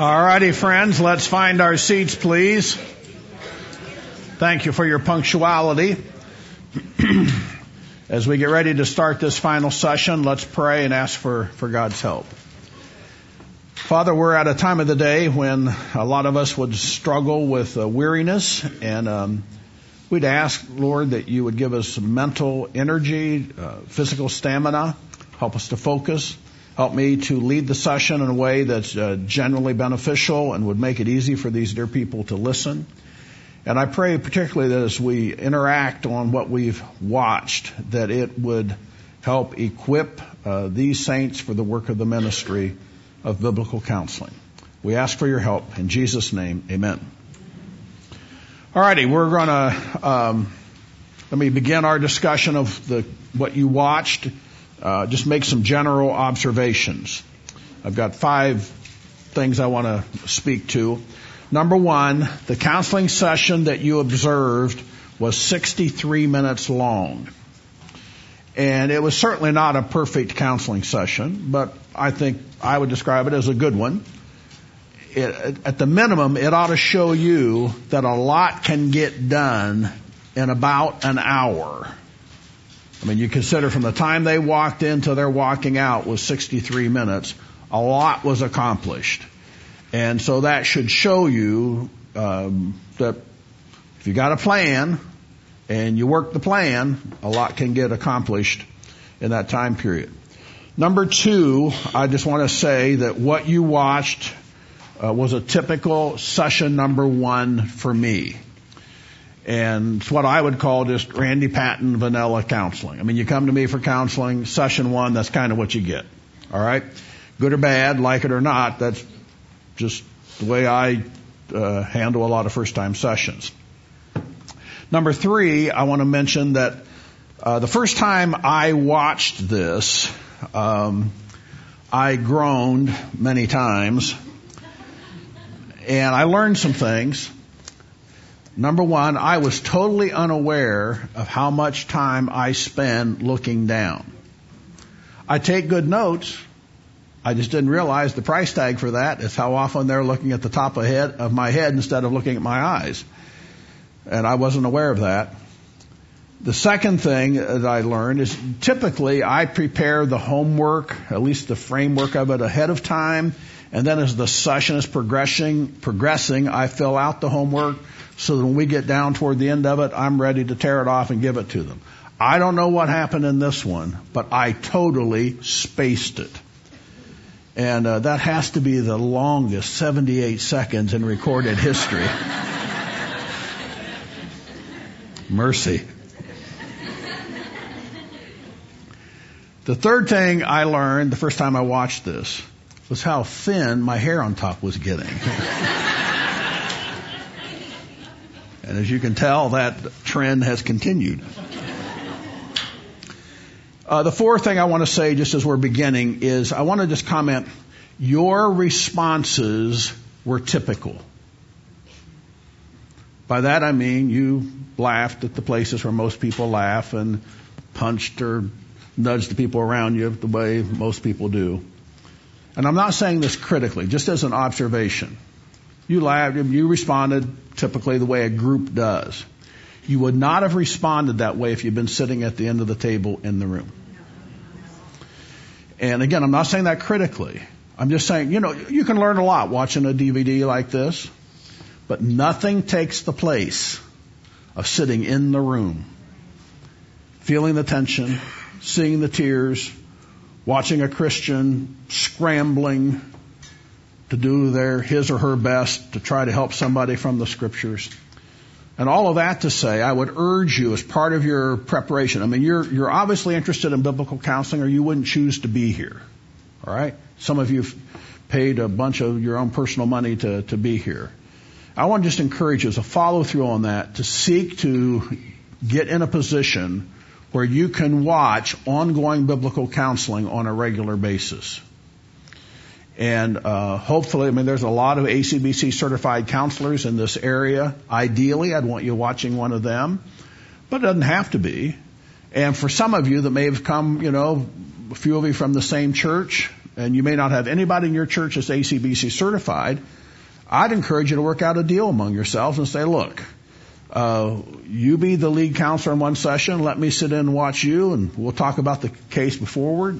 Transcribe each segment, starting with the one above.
All righty, friends, let's find our seats, please. Thank you for your punctuality. As we get ready to start this final session, let's pray and ask for God's help. Father, we're at a time of the day when a lot of us would struggle with weariness, and we'd ask, Lord, that you would give us mental energy, physical stamina, help us to focus. Help me to lead the session in a way that's generally beneficial and would make it easy for these dear people to listen. And I pray particularly that as we interact on what we've watched, that it would help equip these saints for the work of the ministry of biblical counseling. We ask for your help. In Jesus' name, amen. All righty, we're going to let me begin our discussion of what you watched. Just make some general observations. I've got 5 things I want to speak to. Number 1, the counseling session that you observed was 63 minutes long. And it was certainly not a perfect counseling session, but I think I would describe it as a good one. At the minimum, it ought to show you that a lot can get done in about an hour. I mean, you consider from the time they walked in to their walking out was 63 minutes. A lot was accomplished. And so that should show you that if you got a plan and you work the plan, a lot can get accomplished in that time period. Number 2, I just want to say that what you watched was a typical session number 1 for me. And it's what I would call just Randy Patton vanilla counseling. I mean, you come to me for counseling, session 1, that's kind of what you get. All right? Good or bad, like it or not, that's just the way I handle a lot of first-time sessions. Number 3, I want to mention that the first time I watched this, I groaned many times, and I learned some things. Number 1, I was totally unaware of how much time I spend looking down. I take good notes. I just didn't realize the price tag for that is how often they're looking at the top of my head instead of looking at my eyes. And I wasn't aware of that. The second thing that I learned is typically I prepare the homework, at least the framework of it, ahead of time. And then as the session is progressing, I fill out the homework so that when we get down toward the end of it, I'm ready to tear it off and give it to them. I don't know what happened in this one, but I totally spaced it. And that has to be the longest 78 seconds in recorded history. Mercy. The third thing I learned the first time I watched this was how thin my hair on top was getting. And as you can tell, that trend has continued. The fourth thing I want to say just as we're beginning is I want to just comment, your responses were typical. By that I mean you laughed at the places where most people laugh and punched or nudged the people around you the way most people do. And I'm not saying this critically, just as an observation. You laughed, you responded typically the way a group does. You would not have responded that way if you'd been sitting at the end of the table in the room. And again, I'm not saying that critically. I'm just saying, you can learn a lot watching a DVD like this, but nothing takes the place of sitting in the room, feeling the tension, seeing the tears, watching a Christian scrambling to do his or her best to try to help somebody from the Scriptures. And all of that to say, I would urge you as part of your preparation. I mean, you're obviously interested in biblical counseling or you wouldn't choose to be here. All right? Some of you have paid a bunch of your own personal money to be here. I want to just encourage you as a follow-through on that to seek to get in a position where you can watch ongoing biblical counseling on a regular basis. And hopefully, there's a lot of ACBC certified counselors in this area. Ideally, I'd want you watching one of them, but it doesn't have to be. And for some of you that may have come, a few of you from the same church, and you may not have anybody in your church that's ACBC certified, I'd encourage you to work out a deal among yourselves and say, look, you be the lead counselor in one session. Let me sit in and watch you, and we'll talk about the case before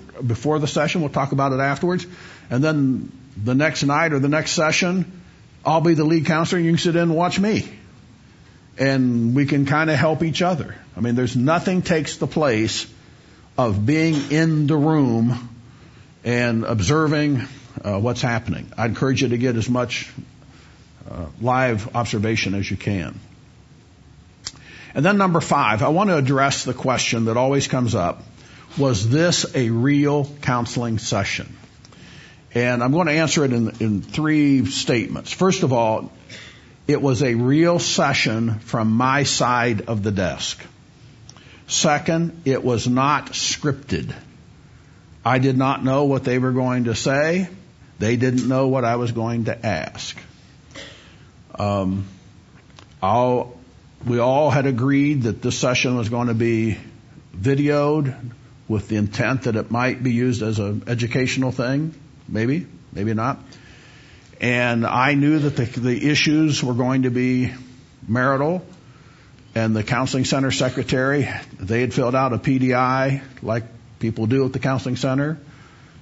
the session. We'll talk about it afterwards. And then the next night or the next session, I'll be the lead counselor, and you can sit in and watch me. And we can kind of help each other. I mean, there's nothing takes the place of being in the room and observing what's happening. I encourage you to get as much live observation as you can. And then number 5, I want to address the question that always comes up, was this a real counseling session? And I'm going to answer it in 3 statements. First of all, it was a real session from my side of the desk. Second, it was not scripted. I did not know what they were going to say. They didn't know what I was going to ask. We all had agreed that this session was going to be videoed with the intent that it might be used as an educational thing, maybe, maybe not. And I knew that the issues were going to be marital, and the counseling center secretary, they had filled out a PDI like people do at the counseling center,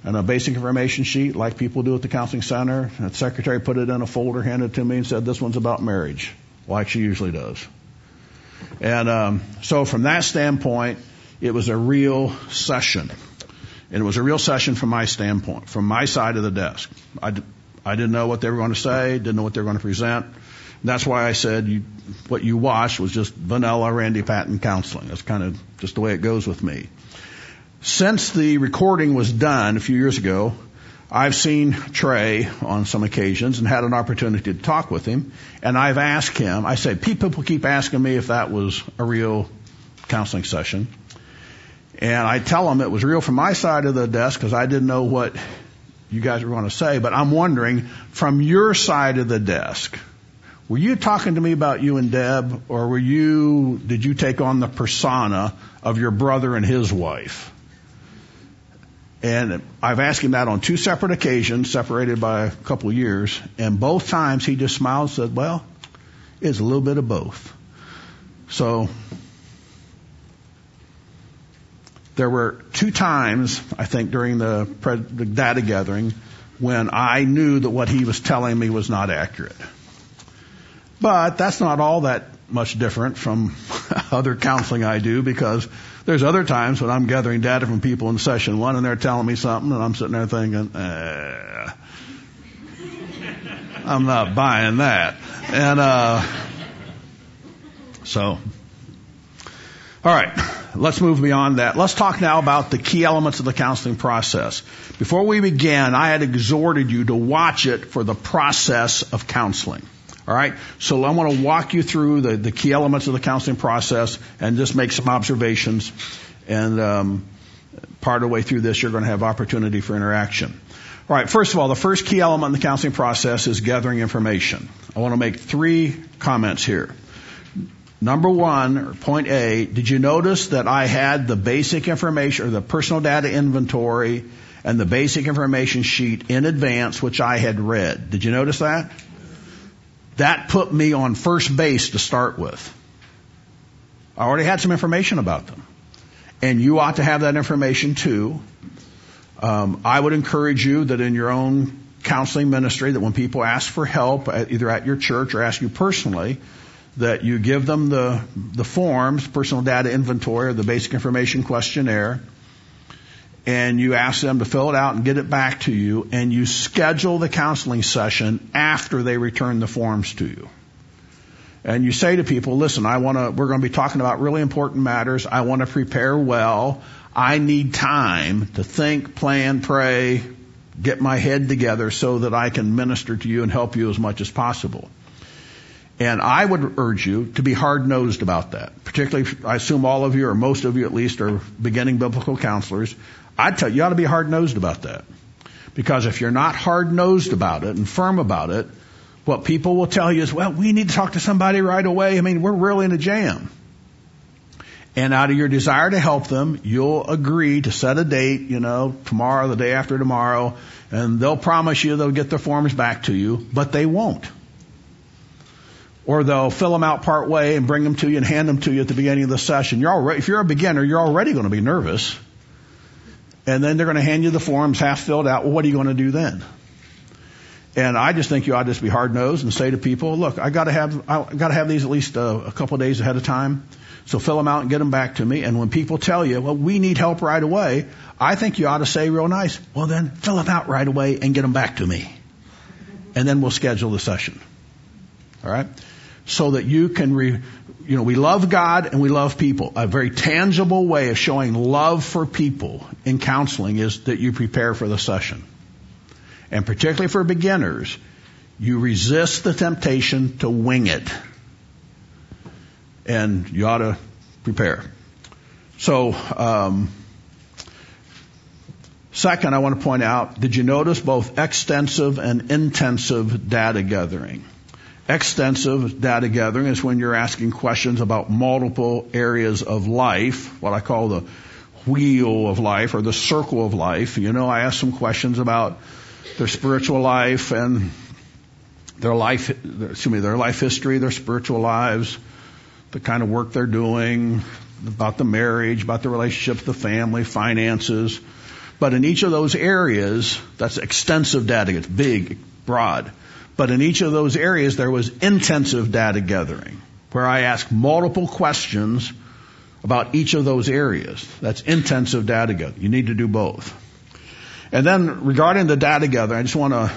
and a basic information sheet like people do at the counseling center. And the secretary put it in a folder, handed it to me, and said, this one's about marriage, like she usually does. And so from that standpoint, it was a real session. And it was a real session from my standpoint, from my side of the desk. I didn't know what they were going to say, didn't know what they were going to present. And that's why I said what you watched was just vanilla Randy Patton counseling. That's kind of just the way it goes with me. Since the recording was done a few years ago, I've seen Trey on some occasions and had an opportunity to talk with him. And I've asked him, I say, people keep asking me if that was a real counseling session. And I tell them it was real from my side of the desk because I didn't know what you guys were going to say. But I'm wondering, from your side of the desk, were you talking to me about you and Deb, or did you take on the persona of your brother and his wife? And I've asked him that on 2 separate occasions, separated by a couple of years. And both times he just smiled and said, well, it's a little bit of both. So there were 2 times, I think, during the data gathering when I knew that what he was telling me was not accurate. But that's not all that much different from other counseling I do, because there's other times when I'm gathering data from people in session 1 and they're telling me something and I'm sitting there thinking, I'm not buying that. And so, all right, let's move beyond that. Let's talk now about the key elements of the counseling process. Before we began, I had exhorted you to watch it for the process of counseling. All right, so I want to walk you through the key elements of the counseling process and just make some observations. And part of the way through this, you're going to have opportunity for interaction. All right, first of all, the first key element in the counseling process is gathering information. I want to make 3 comments here. Number 1, or point A, did you notice that I had the basic information or the personal data inventory and the basic information sheet in advance, which I had read? Did you notice that? That put me on first base to start with. I already had some information about them. And you ought to have that information too. I would encourage you that in your own counseling ministry, that when people ask for help, either at your church or ask you personally, that you give them the forms, personal data inventory, or the basic information questionnaire, and you ask them to fill it out and get it back to you, and you schedule the counseling session after they return the forms to you. And you say to people, listen, we're going to be talking about really important matters. I want to prepare well. I need time to think, plan, pray, get my head together so that I can minister to you and help you as much as possible. And I would urge you to be hard-nosed about that. Particularly, I assume all of you, or most of you at least, are beginning biblical counselors. I'd tell you, you ought to be hard-nosed about that. Because if you're not hard-nosed about it and firm about it, what people will tell you is, well, we need to talk to somebody right away. I mean, we're really in a jam. And out of your desire to help them, you'll agree to set a date, tomorrow, the day after tomorrow, and they'll promise you they'll get their forms back to you, but they won't. Or they'll fill them out part way and bring them to you and hand them to you at the beginning of the session. If you're a beginner, you're already going to be nervous. And then they're going to hand you the forms half filled out. Well, what are you going to do then? And I just think you ought to just be hard-nosed and say to people, look, I got to have these at least a couple of days ahead of time. So fill them out and get them back to me. And when people tell you, well, we need help right away, I think you ought to say real nice, well, then fill them out right away and get them back to me. And then we'll schedule the session. All right? So that you can, we love God and we love people. A very tangible way of showing love for people in counseling is that you prepare for the session. And particularly for beginners, you resist the temptation to wing it. And you ought to prepare. So, second, I want to point out, did you notice both extensive and intensive data gathering? Extensive data gathering is when you're asking questions about multiple areas of life, what I call the wheel of life or the circle of life. I asked some questions about their spiritual life and their life history, their spiritual lives, the kind of work they're doing, about the marriage, about the relationships, the family, finances. But in each of those areas, that's extensive data, it's big, broad. But in each of those areas, there was intensive data gathering, where I asked multiple questions about each of those areas. That's intensive data gathering. You need to do both. And then regarding the data gathering, I just want to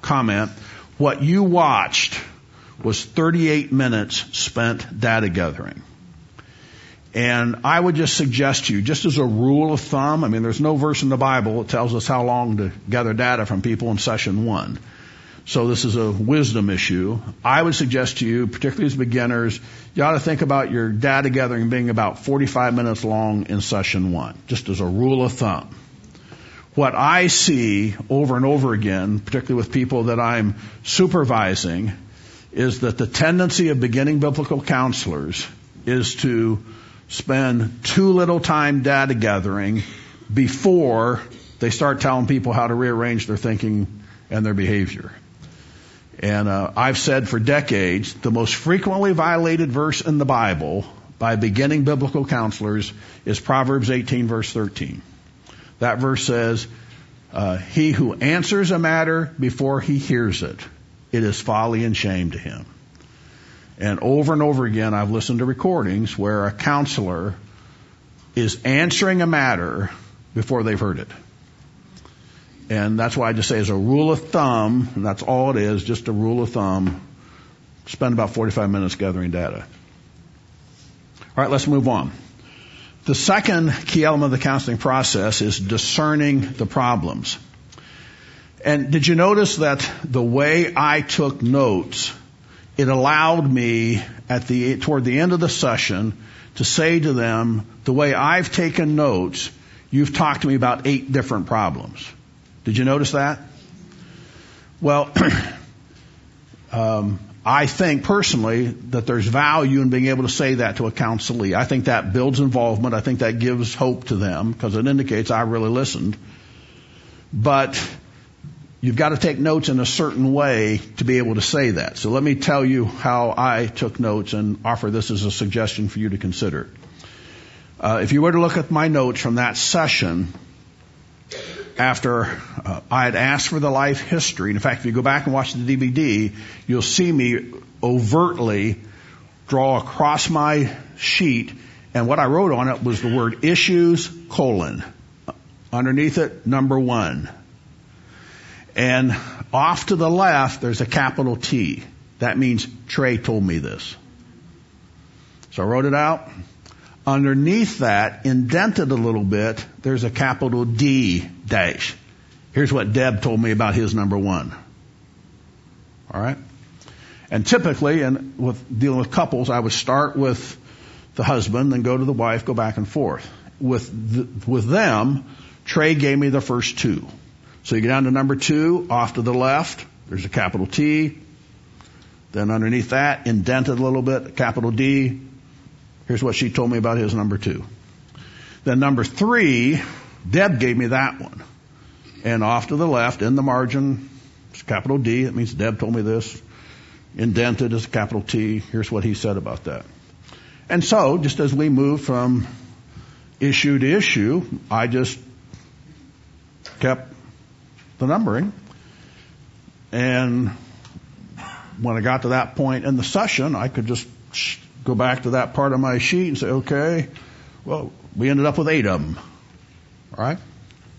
comment. What you watched was 38 minutes spent data gathering. And I would just suggest to you, just as a rule of thumb, there's no verse in the Bible that tells us how long to gather data from people in session one. So this is a wisdom issue. I would suggest to you, particularly as beginners, you ought to think about your data gathering being about 45 minutes long in session one, just as a rule of thumb. What I see over and over again, particularly with people that I'm supervising, is that the tendency of beginning biblical counselors is to spend too little time data gathering before they start telling people how to rearrange their thinking and their behavior. And I've said for decades, the most frequently violated verse in the Bible by beginning biblical counselors is Proverbs 18:13. That verse says, he who answers a matter before he hears it, it is folly and shame to him. And over again, I've listened to recordings where a counselor is answering a matter before they've heard it. And that's why I just say as a rule of thumb, and that's all it is, just a rule of thumb, spend about 45 minutes gathering data. All right, let's move on. The second key element of the counseling process is discerning the problems. And did you notice that the way I took notes, it allowed me toward the end of the session to say to them, the way I've taken notes, you've talked to me about 8 different problems. Did you notice that? Well, I think personally that there's value in being able to say that to a counselee. I think that builds involvement. I think that gives hope to them because it indicates I really listened. But you've got to take notes in a certain way to be able to say that. So let me tell you how I took notes and offer this as a suggestion for you to consider. If you were to look at my notes from that session, after I had asked for the life history, and in fact, if you go back and watch the DVD, you'll see me overtly draw across my sheet, and what I wrote on it was the word issues, : underneath it, number 1. And off to the left, there's a capital T. That means Trey told me this. So I wrote it out. Underneath that, indented a little bit, there's a capital D-. Here's what Deb told me about his number 1. All right? And typically, and with dealing with couples, I would start with the husband, then go to the wife, go back and forth. With them, Trey gave me the first 2. So you get down to number 2, off to the left, there's a capital T. Then underneath that, indented a little bit, a capital D. Here's what she told me about his number two. Then number three, Deb gave me that one. And off to the left, in the margin, it's capital D. It means Deb told me this. Indented is capital T. Here's what he said about that. And so, just as we move from issue to issue, I just kept the numbering. And when I got to that point in the session, I could just go back to that part of my sheet and say, okay, well, we ended up with 8 of them. All right?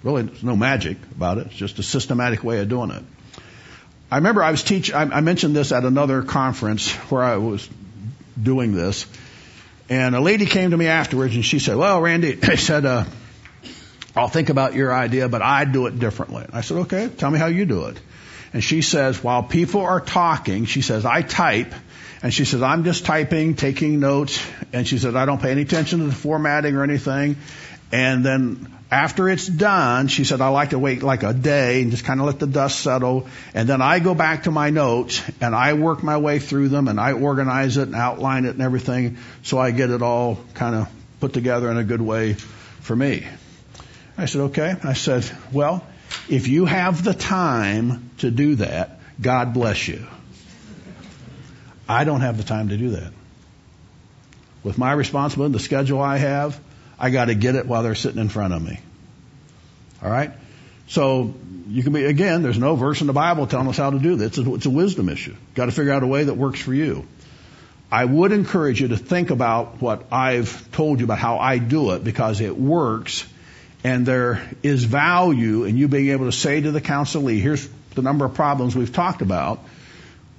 Really, there's no magic about it. It's just a systematic way of doing it. I remember I was teaching, I mentioned this at another conference where I was doing this, and a lady came to me afterwards and she said, well, Randy, I said, I'll think about your idea, but I do it differently. And I said, okay, tell me how you do it. And she says, while people are talking, she says, I type. And she says, I'm just typing, taking notes. And she said, I don't pay any attention to the formatting or anything. And then after it's done, she said, I like to wait like a day and just kind of let the dust settle. And then I go back to my notes and I work my way through them and I organize it and outline it and everything so I get it all kind of put together in a good way for me. I said, okay. I said, well, if you have the time to do that, God bless you. I don't have the time to do that. With my responsibility, the schedule I have, I got to get it while they're sitting in front of me. All right? So you can be, again, there's no verse in the Bible telling us how to do this. It's a wisdom issue. Got to figure out a way that works for you. I would encourage you to think about what I've told you about how I do it, because it works. And there is value in you being able to say to the counselee, here's the number of problems we've talked about.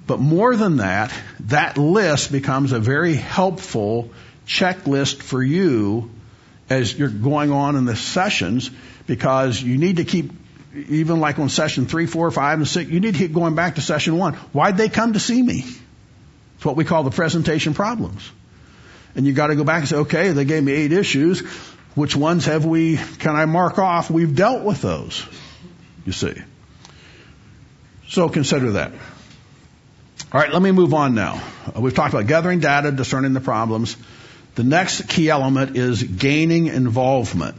But more than that, that list becomes a very helpful checklist for you as you're going on in the sessions, because you need to keep, even like on session 3, 4, 5, and 6, you need to keep going back to session 1. Why'd they come to see me? It's what we call the presentation problems. And you got to go back and say, okay, they gave me 8 issues. Which ones have we, can I mark off? We've dealt with those, you see. So consider that. All right, let me move on now. We've talked about gathering data, discerning the problems. The next key element is gaining involvement.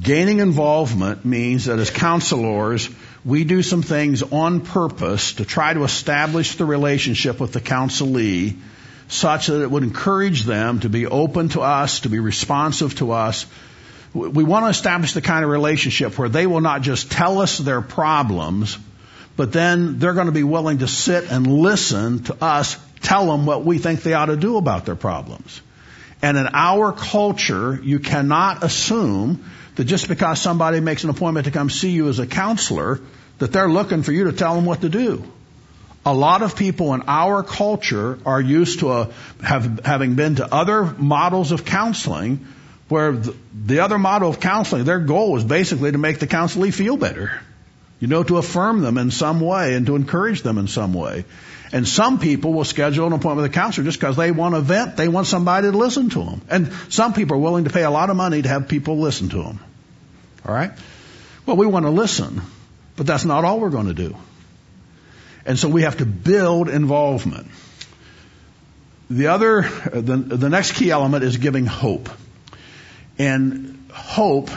Gaining involvement means that as counselors, we do some things on purpose to try to establish the relationship with the counselee, such that it would encourage them to be open to us, to be responsive to us. We want to establish the kind of relationship where they will not just tell us their problems, but then they're going to be willing to sit and listen to us tell them what we think they ought to do about their problems. And in our culture, you cannot assume that just because somebody makes an appointment to come see you as a counselor, that they're looking for you to tell them what to do. A lot of people in our culture are used to having been to other models of counseling where the other model of counseling, their goal was basically to make the counselee feel better, you know, to affirm them in some way and to encourage them in some way. And some people will schedule an appointment with a counselor just because they want to vent. They want somebody to listen to them. And some people are willing to pay a lot of money to have people listen to them. All right? Well, we want to listen, but that's not all we're going to do. And so we have to build involvement. The next key element is giving hope. And hope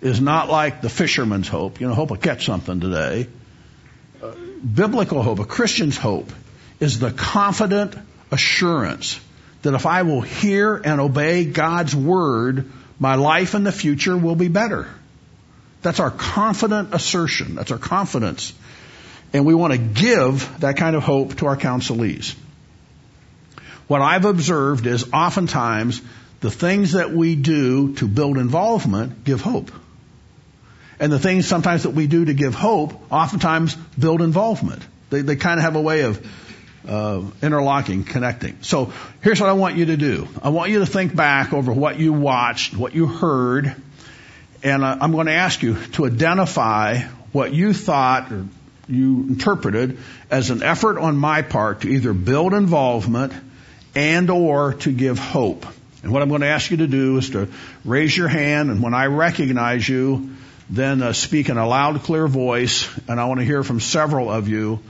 is not like the fisherman's hope. You know, hope I'll catch something today. Biblical hope, a Christian's hope, is the confident assurance that if I will hear and obey God's word, my life in the future will be better. That's our confident assertion. That's our confidence. And we want to give that kind of hope to our counselees. What I've observed is oftentimes the things that we do to build involvement give hope. And the things sometimes that we do to give hope oftentimes build involvement. They kind of have a way of interlocking, connecting. So here's what I want you to do. I want you to think back over what you watched, what you heard. And I'm going to ask you to identify what you thought or you interpreted as an effort on my part to either build involvement and or to give hope. And what I'm going to ask you to do is to raise your hand, and when I recognize you, then speak in a loud, clear voice, and I want to hear from several of you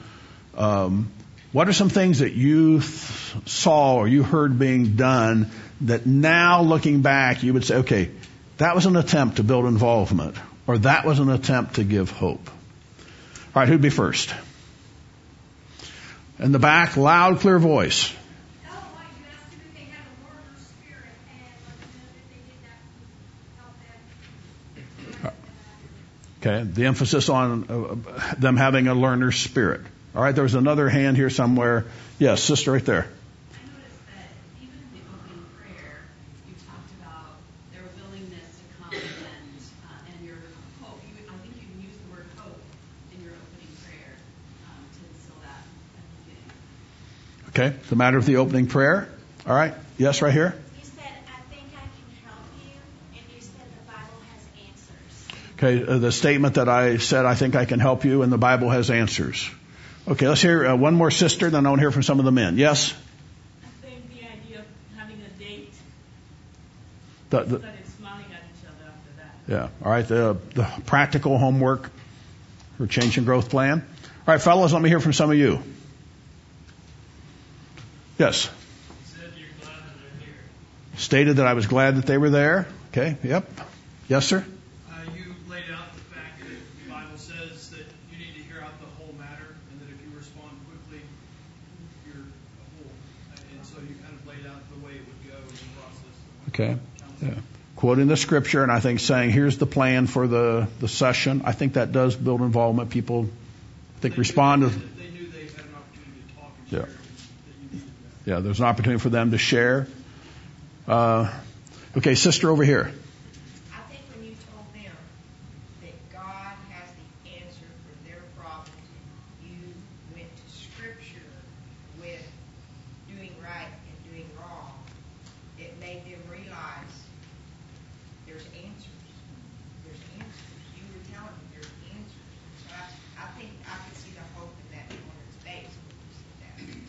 What are some things that you saw or you heard being done that now looking back you would say, okay, that was an attempt to build involvement, or that was an attempt to give hope? All right, who'd be first? In the back, loud, clear voice. No, like you asked them if they had a word or spirit, and help them. Okay, the emphasis on them having a learner's spirit. All right, there was another hand here somewhere. Yes, sister right there. I noticed that even in the opening prayer, you talked about their willingness to come and your hope. I think you used the word hope in your opening prayer to instill that at the beginning. Okay, the matter of the opening prayer. All right, yes, right here. You said, I think I can help you, and you said the Bible has answers. Okay, the statement that I said, I think I can help you, and the Bible has answers. Okay, let's hear one more sister, then I want to hear from some of the men. Yes? I think the idea of having a date. Started smiling at each other after that. Yeah, all right, the practical homework for change and growth plan. All right, fellas, let me hear from some of you. Yes? You said you're glad that they're here. Stated that I was glad that they were there. Okay, yep. Yes, sir? You laid out the fact that the Bible says that you need to hear out the whole matter, and that if you respond quickly, you're a whole. And so you kind of laid out the way it would go in the process. Okay. Yeah. Quoting the scripture, and I think saying, here's the plan for the session. I think that does build involvement. People, I think, respond. They knew they had an opportunity to talk and share. Yeah. Yeah, there's an opportunity for them to share. Okay, sister over here.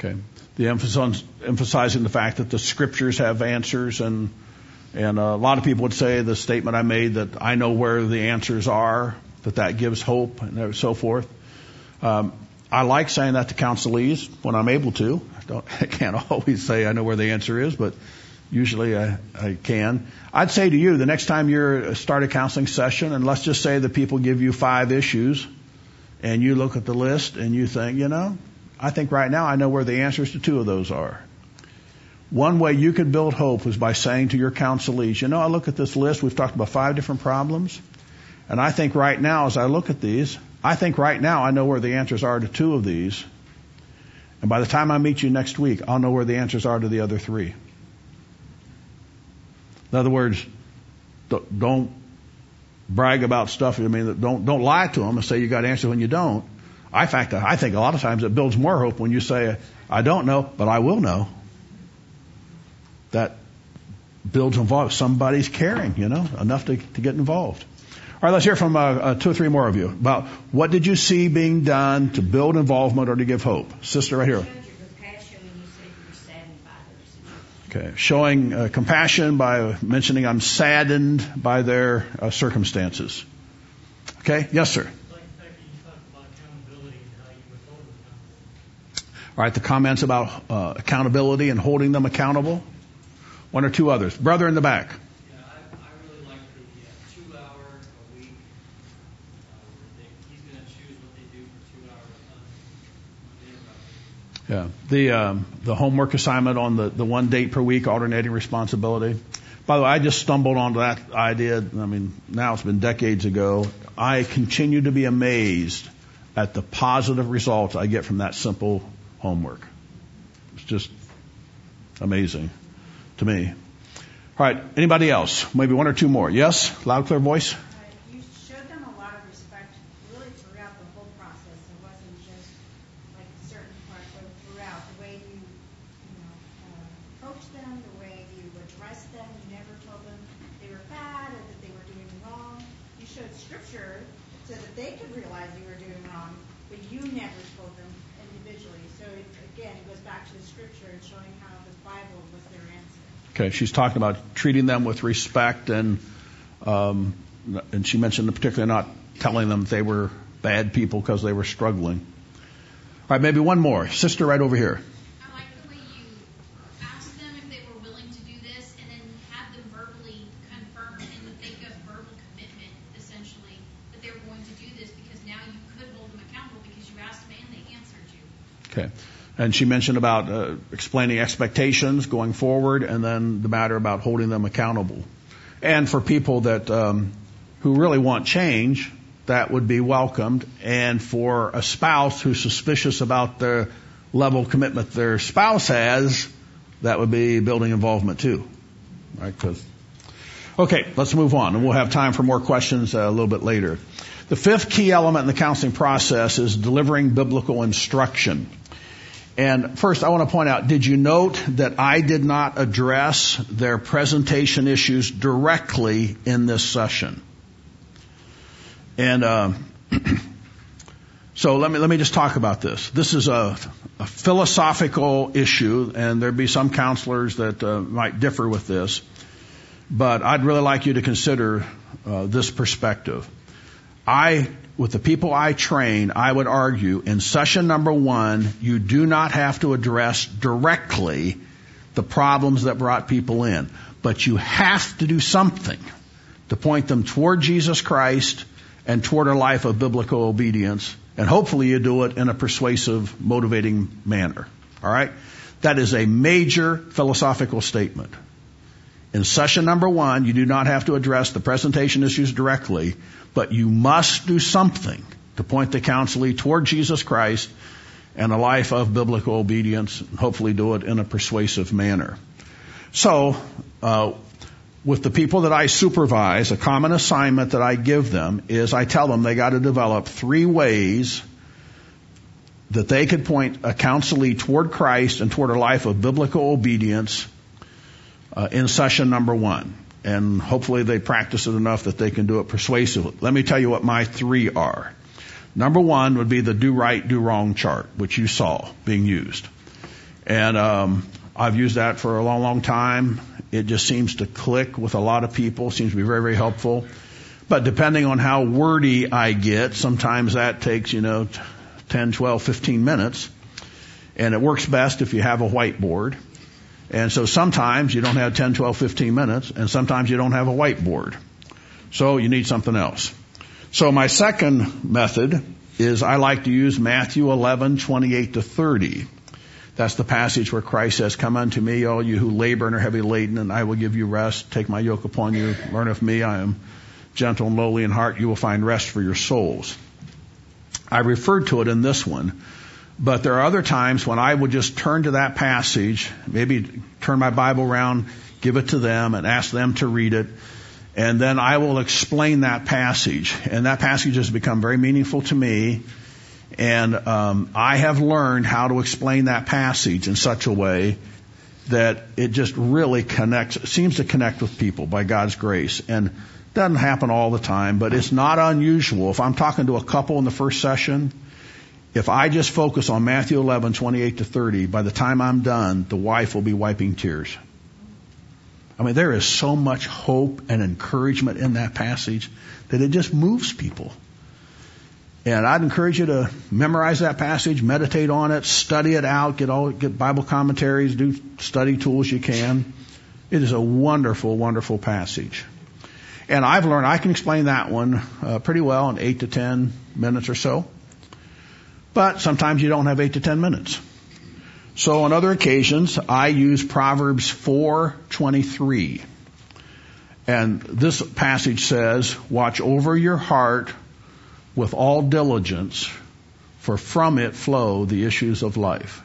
Okay. The emphasis on emphasizing the fact that the scriptures have answers, and a lot of people would say the statement I made that I know where the answers are, that gives hope and so forth. I like saying that to counselees when I'm able to. I can't always say I know where the answer is, but usually I can. I'd say to you the next time you start a counseling session, and let's just say the people give you 5 issues, and you look at the list and you think, I think right now I know where the answers to 2 of those are. One way you could build hope is by saying to your counselees, I look at this list. We've talked about 5 different problems. And I think right now, as I look at these, I think right now I know where the answers are to 2 of these. And by the time I meet you next week, I'll know where the answers are to the other 3. In other words, don't brag about stuff. Don't lie to them and say you got answers when you don't. In fact, I think a lot of times it builds more hope when you say, I don't know, but I will know. That builds involvement. Somebody's caring, enough to get involved. All right, let's hear from 2 or 3 more of you about what did you see being done to build involvement or to give hope? Sister right here. Okay, showing compassion by mentioning I'm saddened by their circumstances. Okay, yes, sir. All right, the comments about accountability and holding them accountable. 1 or 2 others. Brother in the back. Yeah, I really like the 2-hour a week. He's going to choose what they do for 2 hours. The homework assignment on the 1 date per week, alternating responsibility. By the way, I just stumbled onto that idea. Now it's been decades ago. I continue to be amazed at the positive results I get from that simple homework. It's just amazing to me. All right, anybody else? Maybe 1 or 2 more. Yes? Loud, clear voice. You showed them a lot of respect really throughout the whole process. It wasn't just like a certain part, but throughout the way you approached them, the way you addressed them. You never told them they were bad or that they were doing wrong. You showed scripture so that they could realize you were doing wrong, but you never told them individually. So it goes back to the scripture and showing how the Bible was their answer. Okay, she's talking about treating them with respect, and she mentioned particularly not telling them they were bad people because they were struggling. All right, maybe one more. Sister right over here. I like the way you asked them if they were willing to do this and then had them verbally confirm in the think of verbal commitment, essentially, that they were going to do this because now you could hold them accountable because you asked them and they answered you. Okay. And she mentioned about explaining expectations going forward and then the matter about holding them accountable. And for people that who really want change, that would be welcomed. And for a spouse who's suspicious about the level of commitment their spouse has, that would be building involvement too. Right? Okay, let's move on. And we'll have time for more questions a little bit later. The fifth key element in the counseling process is delivering biblical instruction. And first, I want to point out, did you note that I did not address their presentation issues directly in this session? And so let me just talk about this. This is a philosophical issue, and there'd be some counselors that might differ with this. But I'd really like you to consider this perspective. With the people I train, I would argue in session number one, you do not have to address directly the problems that brought people in. But you have to do something to point them toward Jesus Christ and toward a life of biblical obedience. And hopefully you do it in a persuasive, motivating manner. All right? That is a major philosophical statement. In session number one, you do not have to address the presentation issues directly, but you must do something to point the counselee toward Jesus Christ and a life of biblical obedience, and hopefully do it in a persuasive manner. So, with the people that I supervise, a common assignment that I give them is I tell them they got to develop three ways that they could point a counselee toward Christ and toward a life of biblical obedience in session number one. And hopefully they practice it enough that they can do it persuasively. Let me tell you what my three are. Number one would be the do right, do wrong chart, which you saw being used. And I've used that for a long, long time. It just seems to click with a lot of people. Seems to be very, very helpful. But depending on how wordy I get, sometimes that takes, 10, 12, 15 minutes. And it works best if you have a whiteboard. And so sometimes you don't have 10, 12, 15 minutes, and sometimes you don't have a whiteboard. So you need something else. So my second method is I like to use Matthew 11:28-30. That's the passage where Christ says, "Come unto me, all you who labor and are heavy laden, and I will give you rest. Take my yoke upon you. Learn of me. I am gentle and lowly in heart. You will find rest for your souls." I referred to it in this one. But there are other times when I would just turn to that passage, maybe turn my Bible around, give it to them, and ask them to read it. And then I will explain that passage. And that passage has become very meaningful to me. And I have learned how to explain that passage in such a way that it just really connects, seems to connect with people by God's grace. And it doesn't happen all the time, but it's not unusual. If I'm talking to a couple in the first session, if I just focus on Matthew 11:28-30, by the time I'm done, the wife will be wiping tears. I mean, there is so much hope and encouragement in that passage that it just moves people. And I'd encourage you to memorize that passage, meditate on it, study it out, get Bible commentaries, do study tools you can. It is a wonderful, wonderful passage. And I've learned I can explain that one pretty well in 8 to 10 minutes or so. But sometimes you don't have 8 to 10 minutes. So on other occasions, I use Proverbs 4:23. And this passage says, "Watch over your heart with all diligence, for from it flow the issues of life."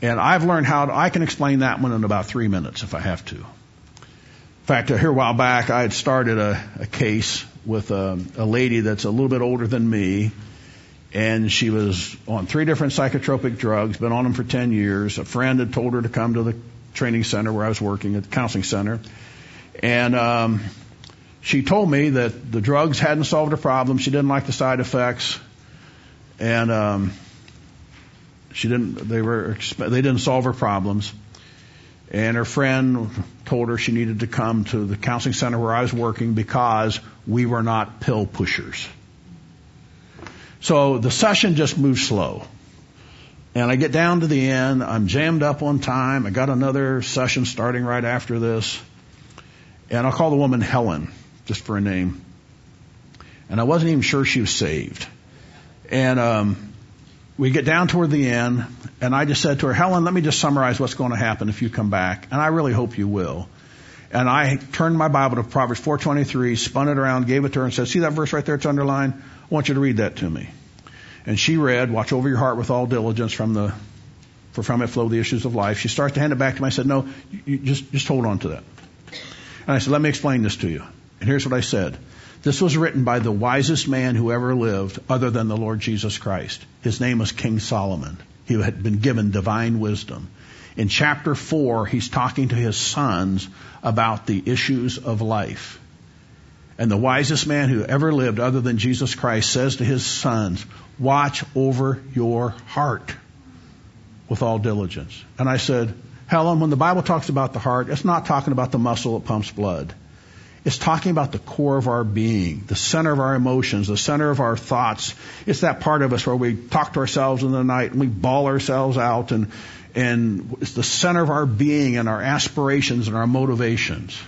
And I've learned I can explain that one in about 3 minutes if I have to. In fact, here a while back, I had started a case with a lady that's a little bit older than me. And she was on 3 different psychotropic drugs, been on them for 10 years. A friend had told her to come to the training center where I was working, at the counseling center. And she told me that the drugs hadn't solved her problem. She didn't like the side effects. And they didn't solve her problems. And her friend told her she needed to come to the counseling center where I was working because we were not pill pushers. So the session just moves slow. And I get down to the end. I'm jammed up on time. I got another session starting right after this. And I'll call the woman Helen, just for a name. And I wasn't even sure she was saved. And we get down toward the end, and I just said to her, Helen, let me just summarize what's going to happen if you come back. And I really hope you will. And I turned my Bible to Proverbs 4:23, spun it around, gave it to her, and said, see that verse right there? It's underlined. I want you to read that to me. And she read, watch over your heart with all diligence, from it flow the issues of life. She starts to hand it back to me. I said, no, you just hold on to that. And I said, let me explain this to you. And here's what I said. This was written by the wisest man who ever lived other than the Lord Jesus Christ. His name was King Solomon. He had been given divine wisdom. In chapter 4, he's talking to his sons about the issues of life. And the wisest man who ever lived other than Jesus Christ says to his sons, watch over your heart with all diligence. And I said, Helen, when the Bible talks about the heart, it's not talking about the muscle that pumps blood. It's talking about the core of our being, the center of our emotions, the center of our thoughts. It's that part of us where we talk to ourselves in the night and we bawl ourselves out, and it's the center of our being and our aspirations and our motivations.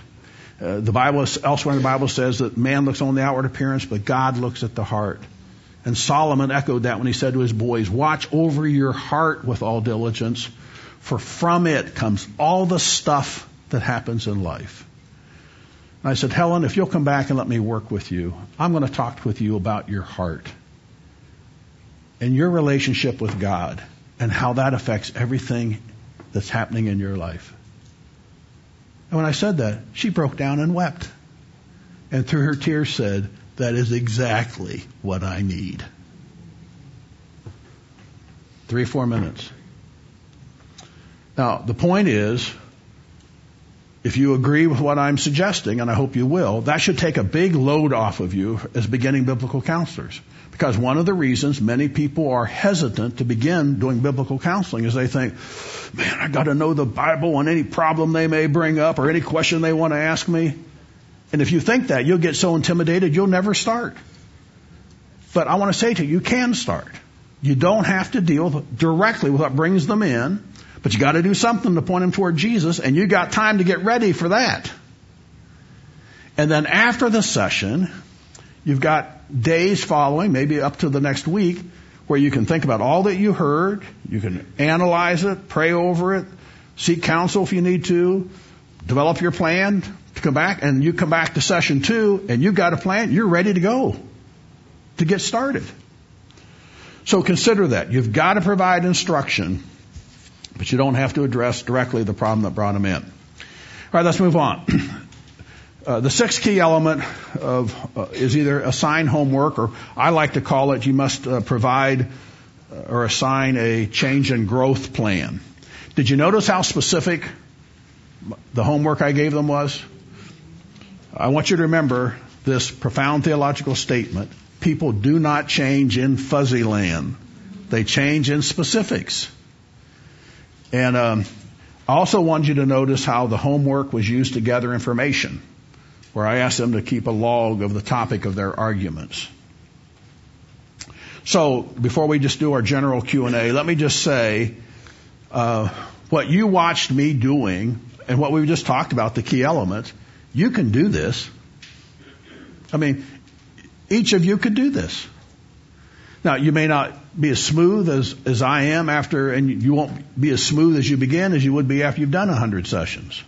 The Bible elsewhere in the Bible says that man looks on the outward appearance, but God looks at the heart. And Solomon echoed that when he said to his boys, watch over your heart with all diligence, for from it comes all the stuff that happens in life. And I said, Helen, if you'll come back and let me work with you, I'm going to talk with you about your heart and your relationship with God and how that affects everything that's happening in your life. And when I said that, she broke down and wept. And through her tears said, that is exactly what I need. 3 or 4 minutes. Now, the point is, if you agree with what I'm suggesting, and I hope you will, that should take a big load off of you as beginning biblical counselors. Because one of the reasons many people are hesitant to begin doing biblical counseling is they think, man, I got to know the Bible on any problem they may bring up or any question they want to ask me. And if you think that, you'll get so intimidated, you'll never start. But I want to say to you, you can start. You don't have to deal directly with what brings them in. But you got to do something to point them toward Jesus, and you got time to get ready for that. And then after the session, you've got days following, maybe up to the next week, where you can think about all that you heard. You can analyze it, pray over it, seek counsel if you need to, develop your plan to come back, and you come back to session 2, and you've got a plan. You're ready to go to get started. So consider that. You've got to provide instruction, but you don't have to address directly the problem that brought them in. All right, let's move on. The 6th key element is either assign homework, or I like to call it, you must provide or assign a change and growth plan. Did you notice how specific the homework I gave them was? I want you to remember this profound theological statement. People do not change in fuzzy land. They change in specifics. And I also wanted you to notice how the homework was used to gather information, where I asked them to keep a log of the topic of their arguments. So before we just do our general Q&A, let me just say what you watched me doing and what we just talked about, the key elements, you can do this. I mean, each of you could do this. Now, you may not be as smooth as I am after, and you won't be as smooth as you begin as you would be after you've done 100 sessions.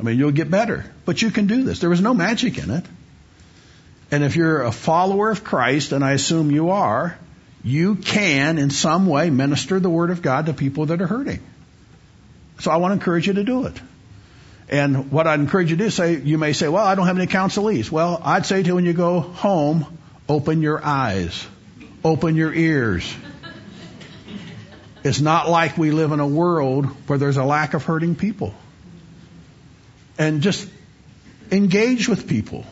I mean, you'll get better, but you can do this. There was no magic in it. And if you're a follower of Christ, and I assume you are, you can in some way minister the Word of God to people that are hurting. So I want to encourage you to do it. And what I'd encourage you to do, say, you may say, well, I don't have any counselees. Well, I'd say to you, when you go home, open your eyes. Open your ears. It's not like we live in a world where there's a lack of hurting people. And just engage with people.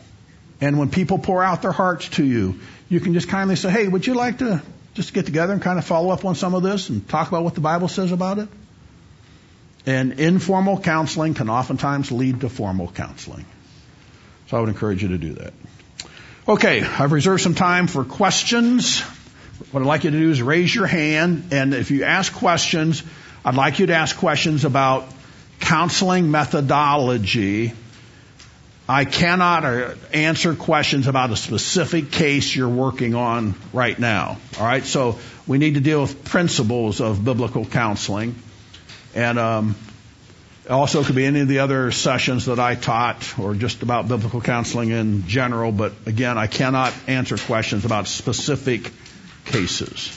And when people pour out their hearts to you, you can just kindly say, hey, would you like to just get together and kind of follow up on some of this and talk about what the Bible says about it? And informal counseling can oftentimes lead to formal counseling. So I would encourage you to do that. Okay, I've reserved some time for questions. What I'd like you to do is raise your hand, and if you ask questions, I'd like you to ask questions about counseling methodology. I cannot answer questions about a specific case you're working on right now. All right, so we need to deal with principles of biblical counseling. And also it could be any of the other sessions that I taught or just about biblical counseling in general. But, again, I cannot answer questions about specific cases.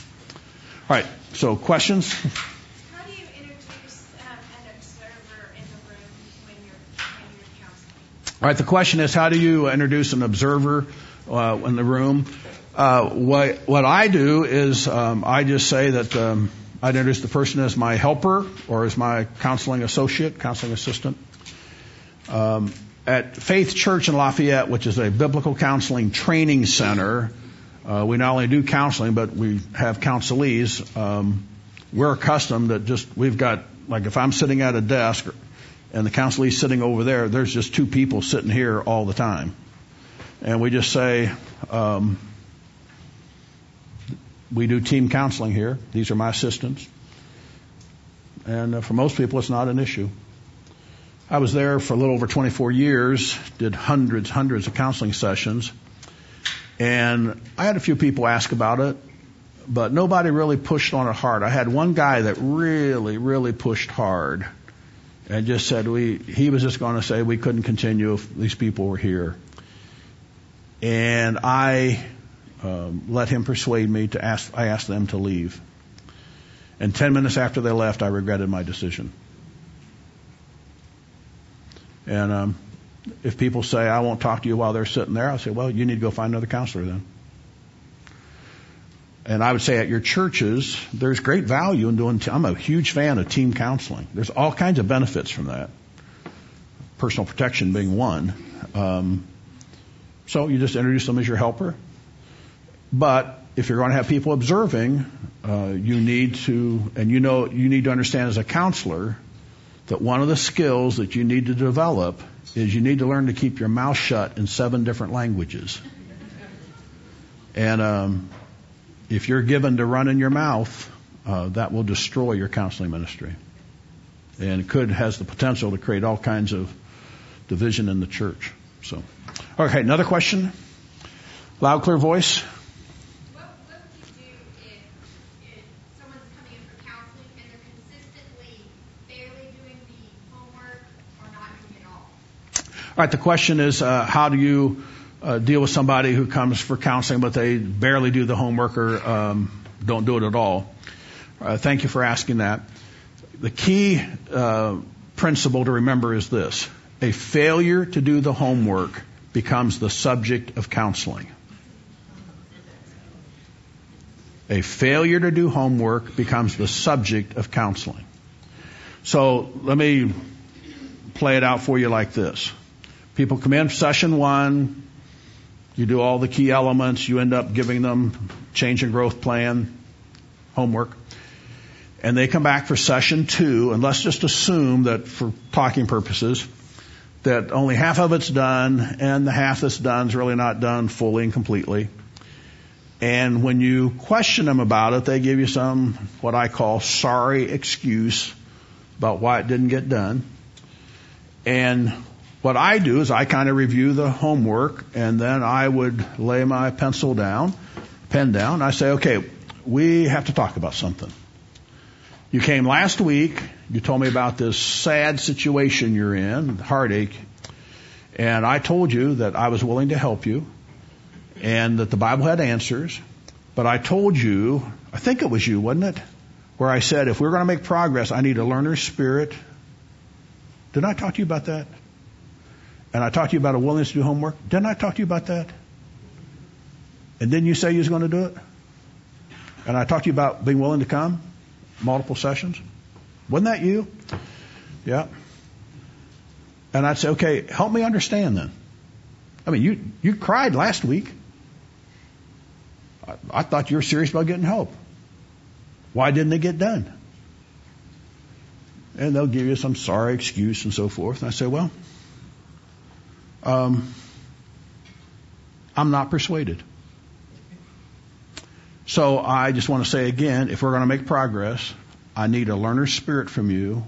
All right, so questions? How do you introduce an observer in the room when you're counseling? All right, the question is how do you introduce an observer in the room? What I do is I just say that I'd introduce the person as my helper or as my counseling associate, counseling assistant. At Faith Church in Lafayette, which is a biblical counseling training center, we not only do counseling, but we have counselees. We're accustomed that we've got, like if I'm sitting at a desk and the counselee's sitting over there, there's just two people sitting here all the time. And we just say, we do team counseling here. These are my assistants. And for most people, it's not an issue. I was there for a little over 24 years, did hundreds of counseling sessions. And I had a few people ask about it, but nobody really pushed on it hard. I had one guy that really, really pushed hard and just said he was just going to say we couldn't continue if these people were here. And I let him persuade me to ask. I asked them to leave. And 10 minutes after they left, I regretted my decision. And if people say, I won't talk to you while they're sitting there, I'll say, well, you need to go find another counselor then. And I would say at your churches, there's great value in doing, I'm a huge fan of team counseling. There's all kinds of benefits from that. Personal protection being one. So you just introduce them as your helper. But if you're going to have people observing, you need to understand as a counselor that one of the skills that you need to develop is you need to learn to keep your mouth shut in 7 different languages. And if you're given to running your mouth, that will destroy your counseling ministry. And it has the potential to create all kinds of division in the church. So, okay, another question? Loud, clear voice. All right, the question is, how do you deal with somebody who comes for counseling, but they barely do the homework or don't do it at all? Thank you for asking that. The key principle to remember is this. A failure to do the homework becomes the subject of counseling. A failure to do homework becomes the subject of counseling. So let me play it out for you like this. People come in, session 1, you do all the key elements, you end up giving them change and growth plan, homework, and they come back for session 2, and let's just assume that for talking purposes, that only half of it's done, and the half that's done is really not done fully and completely. And when you question them about it, they give you some, what I call, sorry excuse about why it didn't get done. And what I do is I kind of review the homework, and then I would lay my pen down. I say, okay, we have to talk about something. You came last week. You told me about this sad situation you're in, heartache. And I told you that I was willing to help you and that the Bible had answers. But I told you, I think it was you, wasn't it, where I said, if we're going to make progress, I need a learner's spirit. Didn't I talk to you about that? And I talked to you about a willingness to do homework. Didn't I talk to you about that? And didn't you say you was going to do it? And I talked to you about being willing to come, multiple sessions. Wasn't that you? Yeah. And I'd say, okay, help me understand then. I mean, you cried last week. I thought you were serious about getting help. Why didn't it get done? And they'll give you some sorry excuse and so forth. And I say, well, I'm not persuaded. So I just want to say again, if we're going to make progress, I need a learner's spirit from you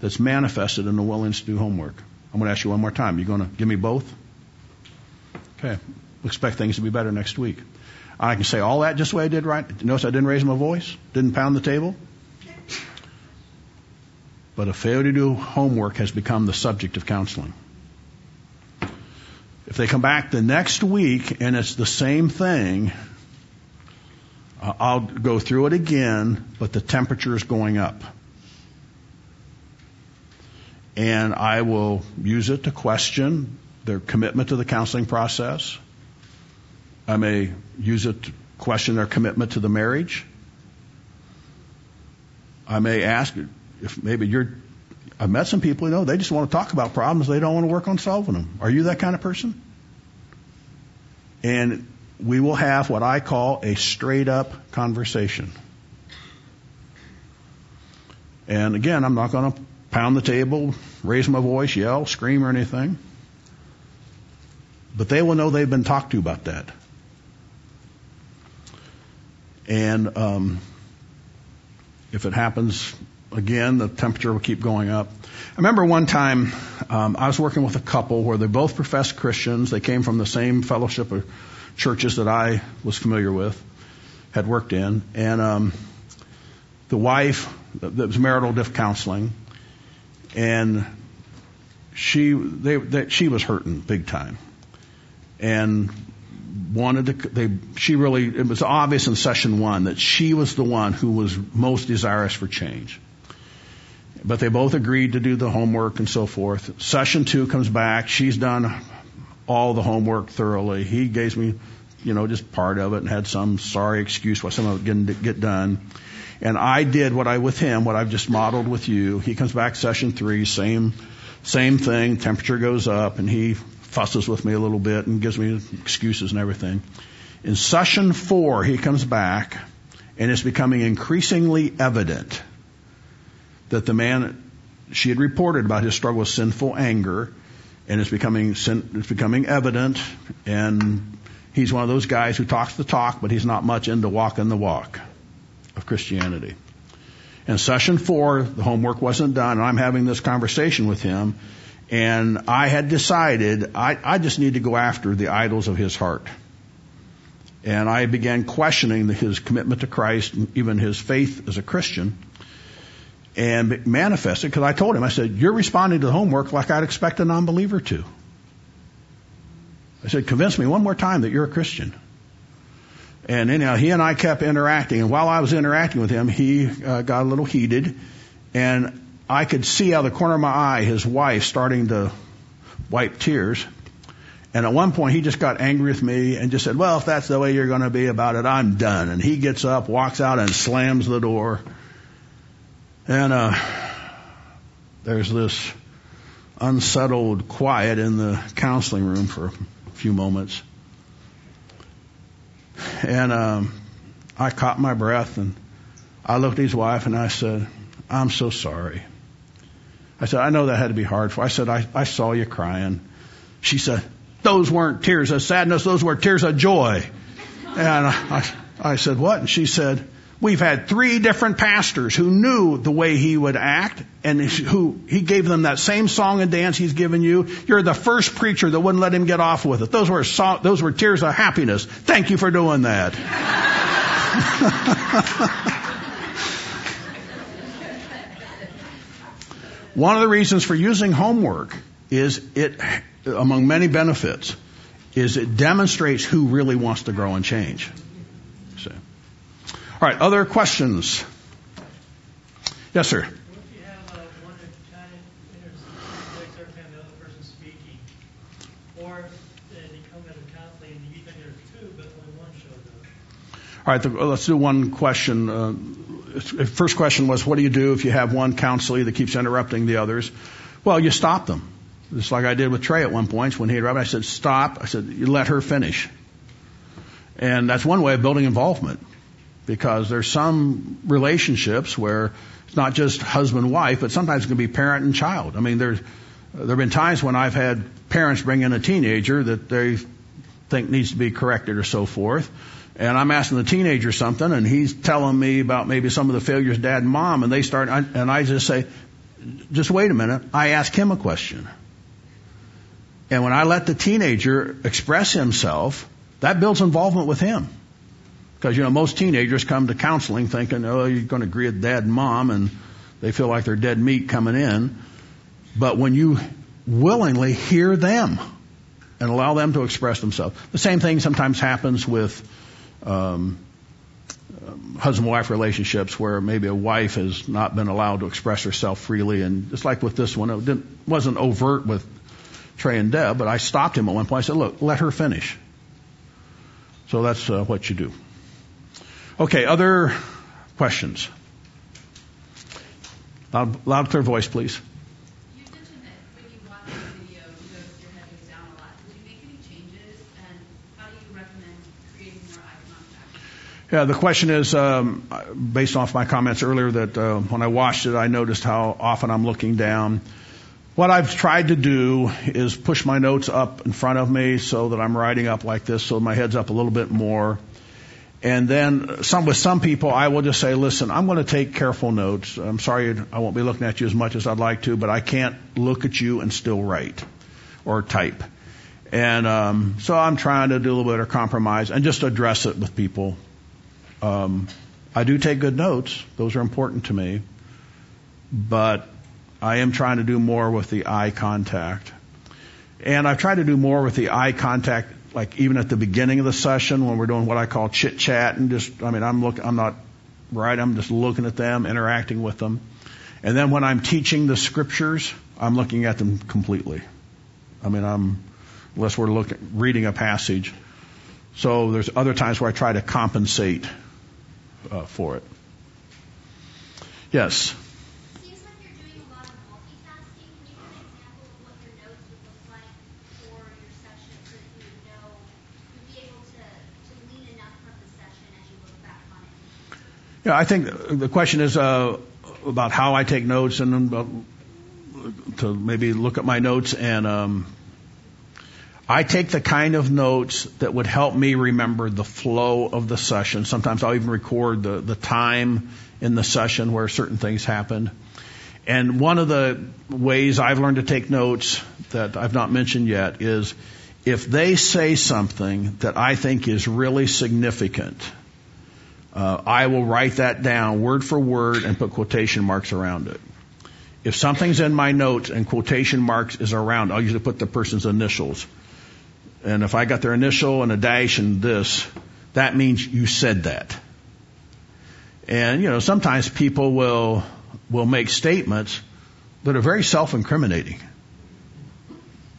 that's manifested in the willingness to do homework. I'm going to ask you one more time. You going to give me both? Okay. Expect things to be better next week. I can say all that just the way I did, right? Notice I didn't raise my voice, didn't pound the table. But a failure to do homework has become the subject of counseling. If they come back the next week and it's the same thing, I'll go through it again, but the temperature is going up. And I will use it to question their commitment to the counseling process. I may use it to question their commitment to the marriage. I may ask if maybe I've met some people, they just want to talk about problems. They don't want to work on solving them. Are you that kind of person? And we will have what I call a straight-up conversation. And again, I'm not going to pound the table, raise my voice, yell, scream, or anything. But they will know they've been talked to about that. And if it happens again, the temperature will keep going up. I remember one time I was working with a couple where they both professed Christians. They came from the same fellowship of churches that I was familiar with, had worked in. And the wife, that was marital counseling, and she was hurting big time. And it was obvious in session one that she was the one who was most desirous for change. But they both agreed to do the homework and so forth. Session two comes back. She's done all the homework thoroughly. He gave me, just part of it and had some sorry excuse why some of it didn't get done. And I did what I've just modeled with you. He comes back session three, same thing. Temperature goes up and he fusses with me a little bit and gives me excuses and everything. In session four, he comes back, and it's becoming increasingly evident that the man she had reported about his struggle with sinful anger, and it's becoming evident, and he's one of those guys who talks the talk, but he's not much into walking the walk of Christianity. In session four, the homework wasn't done, and I'm having this conversation with him, and I had decided I just need to go after the idols of his heart. And I began questioning his commitment to Christ and even his faith as a Christian. And it manifested, because I told him, I said, you're responding to the homework like I'd expect a non-believer to. I said, convince me one more time that you're a Christian. And anyhow, he and I kept interacting. And while I was interacting with him, he got a little heated. And I could see out of the corner of my eye his wife starting to wipe tears. And at one point, he just got angry with me and just said, well, if that's the way you're going to be about it, I'm done. And he gets up, walks out, and slams the door. And there's this unsettled quiet in the counseling room for a few moments. And I caught my breath, and I looked at his wife, and I said, I'm so sorry. I said, I know that had to be hard for you. I said, I saw you crying. She said, those weren't tears of sadness. Those were tears of joy. And I said, what? And she said, we've had three different pastors who knew the way he would act and who he gave them that same song and dance he's given you. You're the first preacher that wouldn't let him get off with it. Those were tears of happiness. Thank you for doing that. One of the reasons for using homework is it, among many benefits, is it demonstrates who really wants to grow and change. So. All right, other questions? Yes, sir. What if you have one kind of intersection every time the other person's speaking, or they come in a conflict and you think there's two, but only one showed up? All right, let's do one question. First question was, what do you do if you have one counselee that keeps interrupting the others? Well, you stop them. Just like I did with Trey at one point. When he interrupted, I said, stop. I said, you let her finish. And that's one way of building involvement, because there's some relationships where it's not just husband-wife, but sometimes it can be parent and child. I mean, there have been times when I've had parents bring in a teenager that they think needs to be corrected or so forth. And I'm asking the teenager something, and he's telling me about maybe some of the failures dad and mom, and they start, and I just say, just wait a minute. I ask him a question. And when I let the teenager express himself, that builds involvement with him. Because, you know, most teenagers come to counseling thinking, oh, you're going to agree with dad and mom, and they feel like they're dead meat coming in. But when you willingly hear them and allow them to express themselves, the same thing sometimes happens with husband-wife relationships where maybe a wife has not been allowed to express herself freely. And just like with this one, it wasn't overt with Trey and Deb, but I stopped him at one point. I said, look, let her finish. So that's what you do. Okay, other questions? Loud, clear voice, please. You mentioned that when you watch the video, you go, your head goes down a lot. Did you make any changes, and how do you recommend creating more eye contact? Yeah, the question is, based off my comments earlier, that when I watched it, I noticed how often I'm looking down. What I've tried to do is push my notes up in front of me so that I'm writing up like this, so my head's up a little bit more. And then with some people, I will just say, listen, I'm going to take careful notes. I'm sorry I won't be looking at you as much as I'd like to, but I can't look at you and still write or type. And so I'm trying to do a little bit of compromise and just address it with people. I do take good notes. Those are important to me. But I am trying to do more with the eye contact. And I've tried to do more with the eye contact, like even at the beginning of the session when we're doing what I call chit-chat, and just, I mean, I'm just looking at them, interacting with them. And then when I'm teaching the scriptures, I'm looking at them completely. I mean, unless we're reading a passage. So there's other times where I try to compensate for it. Yes? Yeah, I think the question is about how I take notes, and to maybe look at my notes. And I take the kind of notes that would help me remember the flow of the session. Sometimes I'll even record the time in the session where certain things happened. And one of the ways I've learned to take notes that I've not mentioned yet is if they say something that I think is really significant, I will write that down word for word and put quotation marks around it. If something's in my notes and quotation marks is around, I'll usually put the person's initials. And if I got their initial and a dash and this, that means you said that. And, you know, sometimes people will make statements that are very self-incriminating,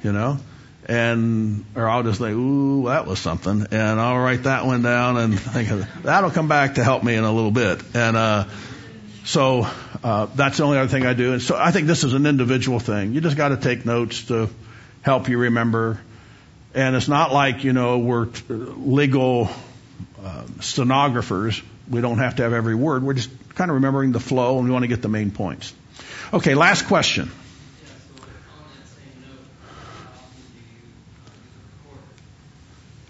you know. Or I'll just think, ooh, that was something. And I'll write that one down and think, that'll come back to help me in a little bit. And so that's the only other thing I do. And so I think this is an individual thing. You just got to take notes to help you remember. And it's not like, you know, we're legal stenographers. We don't have to have every word. We're just kind of remembering the flow, and we want to get the main points. Okay, last question.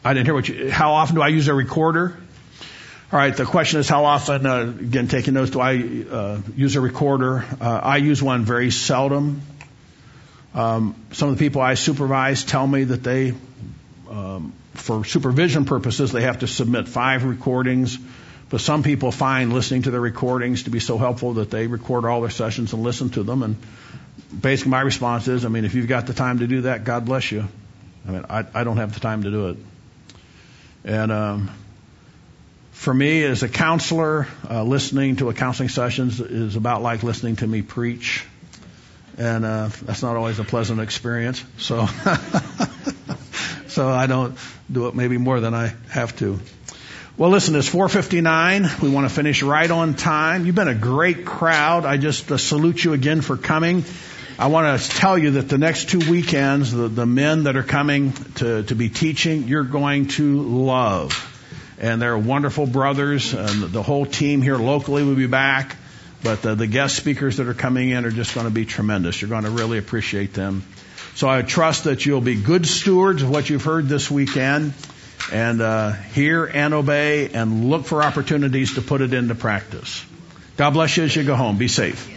I didn't hear how often do I use a recorder? All right, the question is how often, again, taking notes, do I use a recorder? I use one very seldom. Some of the people I supervise tell me that they, for supervision purposes, they have to submit 5 recordings. But some people find listening to their recordings to be so helpful that they record all their sessions and listen to them. And basically my response is, I mean, if you've got the time to do that, God bless you. I mean, I don't have the time to do it. And for me, as a counselor, listening to a counseling session is about like listening to me preach. And that's not always a pleasant experience. So so I don't do it maybe more than I have to. Well, listen, it's 4:59. We want to finish right on time. You've been a great crowd. I just salute you again for coming. I want to tell you that the next 2 weekends, the men that are coming to be teaching, you're going to love. And they're wonderful brothers. And the whole team here locally will be back. But the guest speakers that are coming in are just going to be tremendous. You're going to really appreciate them. So I trust that you'll be good stewards of what you've heard this weekend, and hear and obey and look for opportunities to put it into practice. God bless you as you go home. Be safe.